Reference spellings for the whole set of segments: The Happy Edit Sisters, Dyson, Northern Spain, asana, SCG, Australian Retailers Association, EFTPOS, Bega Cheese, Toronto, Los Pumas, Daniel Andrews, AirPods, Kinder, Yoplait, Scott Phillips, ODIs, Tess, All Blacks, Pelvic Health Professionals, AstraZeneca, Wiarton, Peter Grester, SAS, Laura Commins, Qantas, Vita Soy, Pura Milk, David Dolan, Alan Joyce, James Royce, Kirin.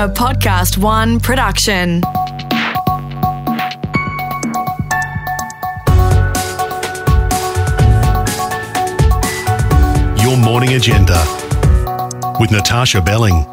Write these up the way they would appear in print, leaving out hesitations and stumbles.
a Podcast One production. Your Morning Agenda with Natasha Belling.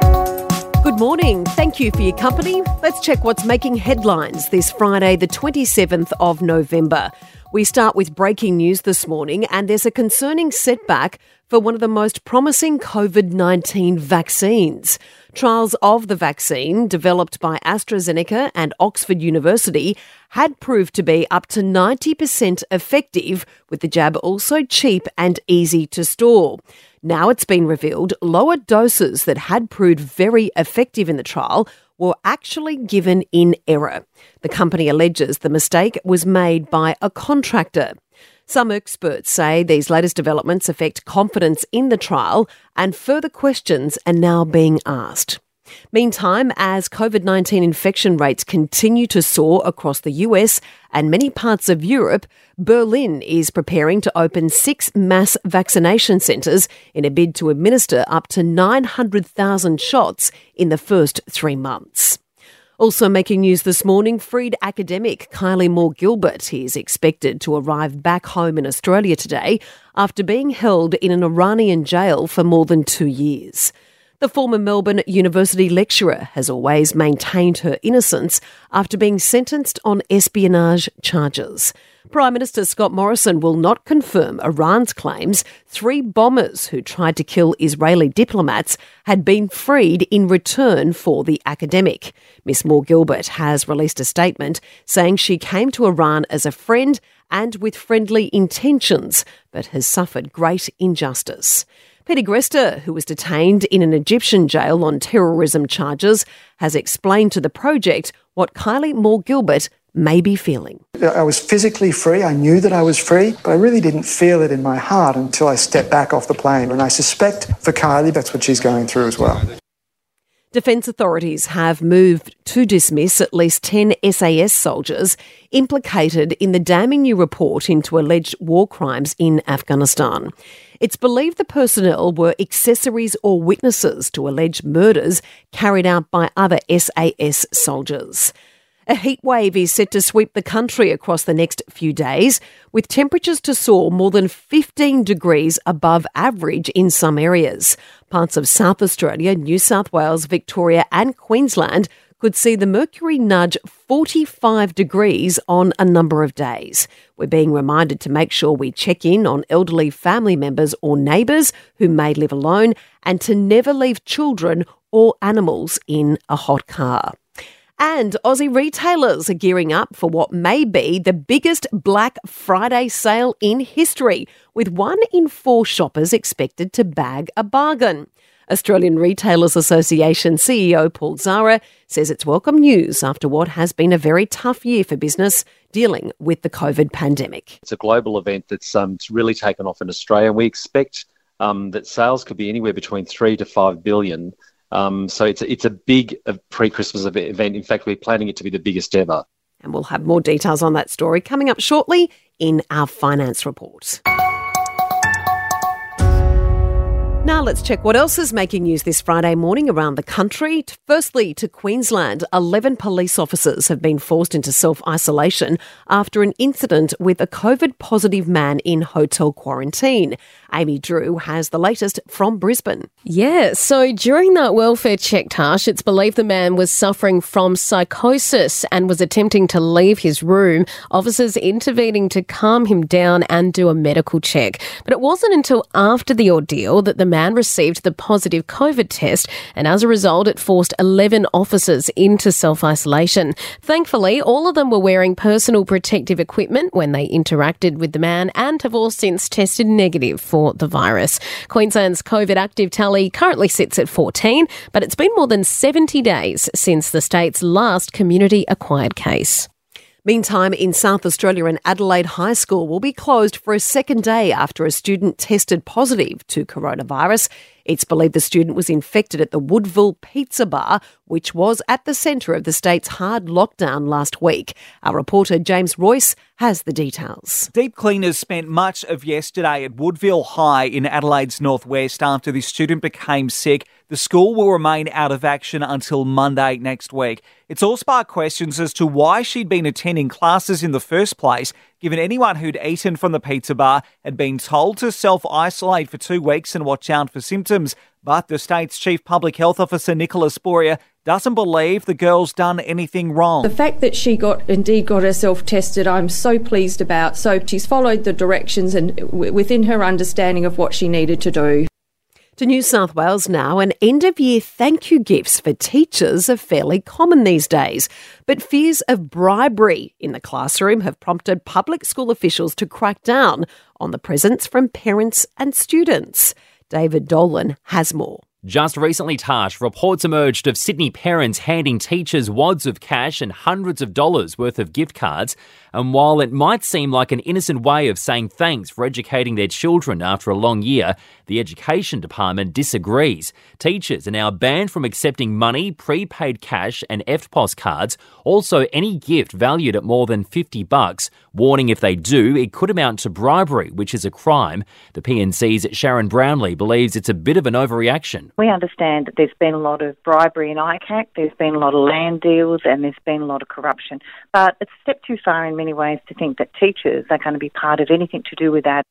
Good morning. Thank you for your company. Let's check what's making headlines this Friday, the 27th of November. We start with breaking news this morning, and there's a concerning setback for one of the most promising COVID-19 vaccines. Trials of the vaccine, developed by AstraZeneca and Oxford University, had proved to be up to 90% effective, with the jab also cheap and easy to store. Now it's been revealed lower doses that had proved very effective in the trial were actually given in error. The company alleges the mistake was made by a contractor. Some experts say these latest developments affect confidence in the trial, and further questions are now being asked. Meantime, as COVID-19 infection rates continue to soar across the US and many parts of Europe, Berlin is preparing to open 6 mass vaccination centres in a bid to administer up to 900,000 shots in the first 3 months. Also making news this morning, freed academic Kylie Moore-Gilbert is expected to arrive back home in Australia today after being held in an Iranian jail for more than 2 years. The former Melbourne University lecturer has always maintained her innocence after being sentenced on espionage charges. Prime Minister Scott Morrison will not confirm Iran's claims 3 bombers who tried to kill Israeli diplomats had been freed in return for the academic. Ms. Moore-Gilbert has released a statement saying she came to Iran as a friend and with friendly intentions, but has suffered great injustice. Peter Grester, who was detained in an Egyptian jail on terrorism charges, has explained to The Project what Kylie Moore-Gilbert may be feeling. I was physically free. I knew that I was free, but I really didn't feel it in my heart until I stepped back off the plane. And I suspect for Kylie, that's what she's going through as well. Defence authorities have moved to dismiss at least 10 SAS soldiers implicated in the damning new report into alleged war crimes in Afghanistan. It's believed the personnel were accessories or witnesses to alleged murders carried out by other SAS soldiers. A heatwave is set to sweep the country across the next few days, with temperatures to soar more than 15 degrees above average in some areas. Parts of South Australia, New South Wales, Victoria and Queensland could see the mercury nudge 45 degrees on a number of days. We're being reminded to make sure we check in on elderly family members or neighbours who may live alone, and to never leave children or animals in a hot car. And Aussie retailers are gearing up for what may be the biggest Black Friday sale in history, with 1 in 4 shoppers expected to bag a bargain. Australian Retailers Association CEO Paul Zara says it's welcome news after what has been a very tough year for business dealing with the COVID pandemic. It's a global event that's really taken off in Australia. We expect that sales could be anywhere between 3 to 5 billion. So it's a big pre-Christmas event. In fact, we're planning it to be the biggest ever. And we'll have more details on that story coming up shortly in our finance report. Now let's check what else is making news this Friday morning around the country. Firstly, to Queensland, 11 police officers have been forced into self-isolation after an incident with a COVID-positive man in hotel quarantine. Amy Drew has the latest from Brisbane. Yeah, so during that welfare check, Tash, it's believed the man was suffering from psychosis and was attempting to leave his room. Officers intervening to calm him down and do a medical check. But it wasn't until after the ordeal that the man received the positive COVID test, and as a result, it forced 11 officers into self-isolation. Thankfully, all of them were wearing personal protective equipment when they interacted with the man and have all since tested negative for the virus. Queensland's COVID active tally currently sits at 14, but it's been more than 70 days since the state's last community-acquired case. Meantime, in South Australia, an Adelaide high school will be closed for a second day after a student tested positive to coronavirus. It's believed the student was infected at the Woodville Pizza Bar, which was at the centre of the state's hard lockdown last week. Our reporter James Royce has the details. Deep cleaners spent much of yesterday at Woodville High in Adelaide's northwest after this student became sick. The school will remain out of action until Monday next week. It's all sparked questions as to why she'd been attending classes in the first place, given anyone who'd eaten from the pizza bar had been told to self-isolate for 2 weeks and watch out for symptoms. But the state's Chief Public Health Officer, Nicola Sporia, doesn't believe the girl's done anything wrong. The fact that she got herself tested, I'm so pleased about. So she's followed the directions and within her understanding of what she needed to do. To New South Wales now, and end-of-year thank you gifts for teachers are fairly common these days. But fears of bribery in the classroom have prompted public school officials to crack down on the presents from parents and students. David Dolan has more. Just recently, Tash, reports emerged of Sydney parents handing teachers wads of cash and hundreds of dollars worth of gift cards. And while it might seem like an innocent way of saying thanks for educating their children after a long year, the Education Department disagrees. Teachers are now banned from accepting money, prepaid cash and EFTPOS cards, also any gift valued at more than $50, warning if they do, it could amount to bribery, which is a crime. The PNC's Sharon Brownley believes it's a bit of an overreaction. We understand that there's been a lot of bribery in ICAC, there's been a lot of land deals and there's been a lot of corruption. But it's a step too far in many ways to think that teachers are going to be part of anything to do with that.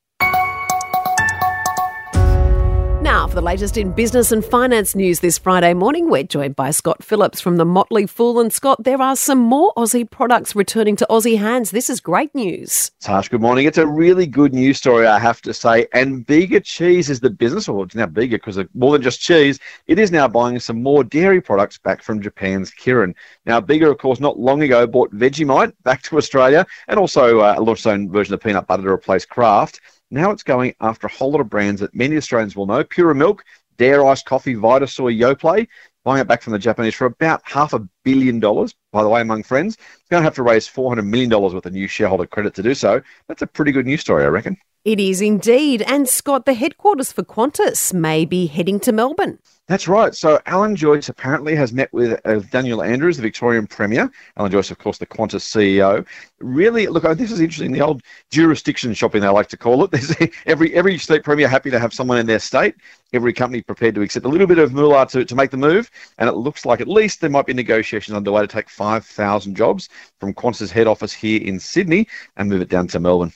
Now, for the latest in business and finance news this Friday morning, we're joined by Scott Phillips from the Motley Fool. And Scott, there are some more Aussie products returning to Aussie hands. This is great news. Tash, good morning. It's a really good news story, I have to say. And Bega Cheese is the business, or it's now Bega because it's more than just cheese. It is now buying some more dairy products back from Japan's Kirin. Now, Bega, of course, not long ago bought Vegemite back to Australia and also launched its own version of peanut butter to replace Kraft. Now it's going after a whole lot of brands that many Australians will know. Pura Milk, Dare Ice Coffee, Vita Soy, Yoplait, buying it back from the Japanese for about $500 million, by the way, among friends. It's going to have to raise $400 million worth of new shareholder credit to do so. That's a pretty good news story, I reckon. It is indeed. And Scott, the headquarters for Qantas may be heading to Melbourne. That's right. So Alan Joyce apparently has met with Daniel Andrews, the Victorian Premier. Alan Joyce, of course, the Qantas CEO. Really, look, this is interesting. The old jurisdiction shopping, they like to call it. There's every state premier happy to have someone in their state. Every company prepared to accept a little bit of moolah to make the move. And it looks like at least there might be negotiations underway to take 5,000 jobs from Qantas' head office here in Sydney and move it down to Melbourne.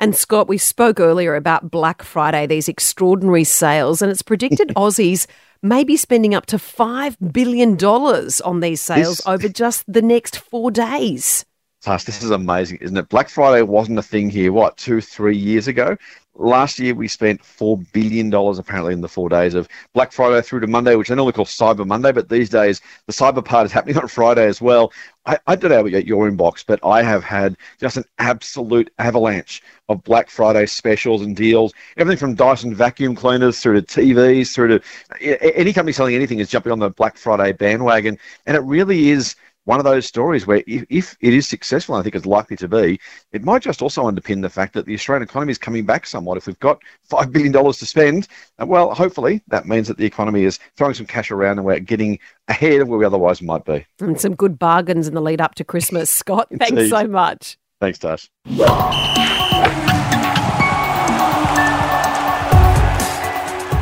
And Scott, we spoke earlier about Black Friday, these extraordinary sales, and it's predicted Aussies may be spending up to $5 billion on these sales over just the next 4 days. Tash, this is amazing, isn't it? Black Friday wasn't a thing here, what, 2-3 years ago? Last year, we spent $4 billion apparently in the 4 days of Black Friday through to Monday, which they normally call Cyber Monday, but these days the cyber part is happening on Friday as well. I don't know about your inbox, but I have had just an absolute avalanche of Black Friday specials and deals. Everything from Dyson vacuum cleaners through to TVs, through to any company selling anything is jumping on the Black Friday bandwagon, and it really is one of those stories where if it is successful, and I think it's likely to be, it might just also underpin the fact that the Australian economy is coming back somewhat. If we've got $5 billion to spend, well, hopefully that means that the economy is throwing some cash around and we're getting ahead of where we otherwise might be. And some good bargains in the lead up to Christmas. Scott, thanks so much. Thanks, Tash.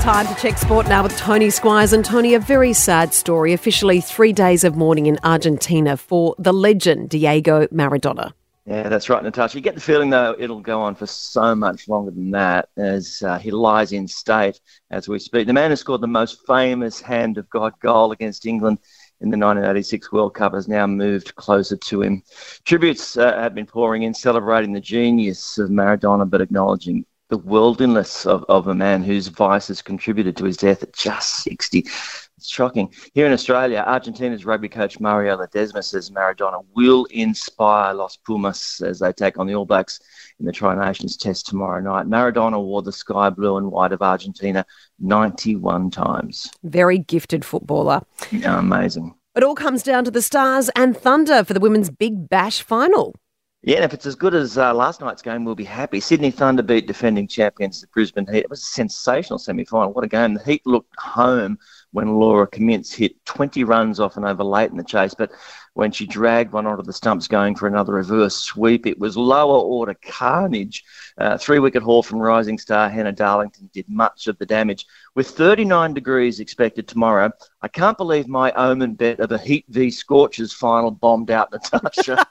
Time to check sport now with Tony Squires. And Tony, a very sad story. Officially 3 days of mourning in Argentina for the legend Diego Maradona. Yeah, that's right, Natasha. You get the feeling, though, it'll go on for so much longer than that as he lies in state as we speak. The man who scored the most famous hand of God goal against England in the 1986 World Cup has now moved closer to him. Tributes have been pouring in, celebrating the genius of Maradona, but acknowledging the worldliness of a man whose vices contributed to his death at just 60. It's shocking. Here in Australia, Argentina's rugby coach Mario Ledesma says Maradona will inspire Los Pumas as they take on the All Blacks in the Tri-Nations Test tomorrow night. Maradona wore the sky blue and white of Argentina 91 times. Very gifted footballer. Yeah, amazing. It all comes down to the Stars and Thunder for the Women's Big Bash final. Yeah, and if it's as good as last night's game, we'll be happy. Sydney Thunder beat defending champions, the Brisbane Heat. It was a sensational semi-final. What a game. The Heat looked home when Laura Commins hit 20 runs off and over late in the chase, but when she dragged one onto the stumps going for another reverse sweep. It was lower order carnage. 3-wicket haul from rising star Hannah Darlington did much of the damage. With 39 degrees expected tomorrow, I can't believe my omen bet of a Heat v Scorchers final bombed out, Natasha.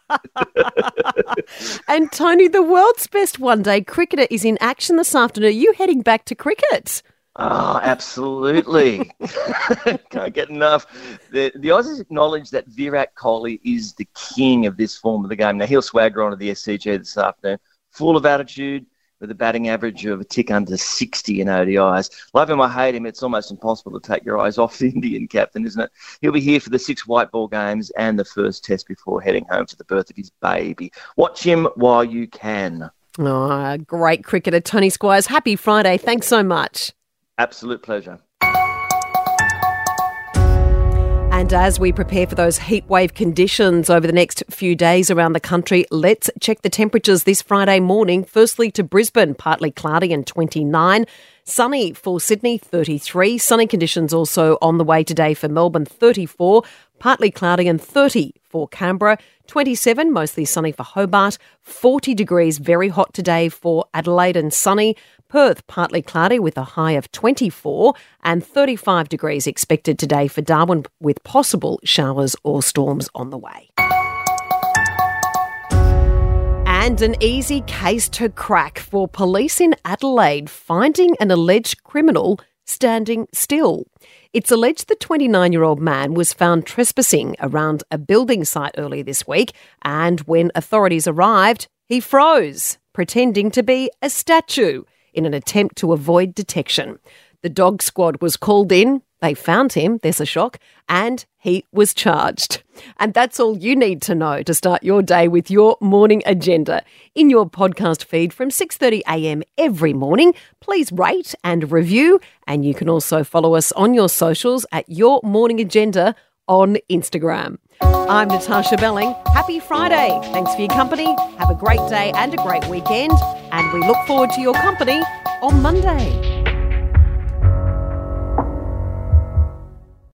And, Tony, the world's best one-day cricketer is in action this afternoon. Are you heading back to cricket? Oh, absolutely. Can't get enough. The Aussies acknowledge that Virat Kohli is the king of this form of the game. Now, he'll swagger onto the SCG this afternoon, full of attitude, with a batting average of a tick under 60 in ODIs. Love him or hate him, it's almost impossible to take your eyes off the Indian captain, isn't it? He'll be here for the 6 white ball games and the first test before heading home for the birth of his baby. Watch him while you can. Oh, great cricketer, Tony Squires. Happy Friday. Thanks so much. Absolute pleasure. And as we prepare for those heatwave conditions over the next few days around the country, let's check the temperatures this Friday morning. Firstly to Brisbane, partly cloudy and 29. Sunny for Sydney, 33. Sunny conditions also on the way today for Melbourne, 34. Partly cloudy and 30 for Canberra. 27, mostly sunny for Hobart. 40 degrees, very hot today for Adelaide and sunny. Perth, partly cloudy with a high of 24 and 35 degrees expected today for Darwin with possible showers or storms on the way. And an easy case to crack for police in Adelaide finding an alleged criminal standing still. It's alleged the 29-year-old man was found trespassing around a building site earlier this week, and when authorities arrived, he froze, pretending to be a statue, in an attempt to avoid detection. The dog squad was called in, they found him, there's a shock, and he was charged. And that's all you need to know to start your day with your morning agenda. In your podcast feed from 6:30am every morning, please rate and review, and you can also follow us on your socials at Your Morning Agenda on Instagram. I'm Natasha Belling. Happy Friday. Thanks for your company. Have a great day and a great weekend. And we look forward to your company on Monday.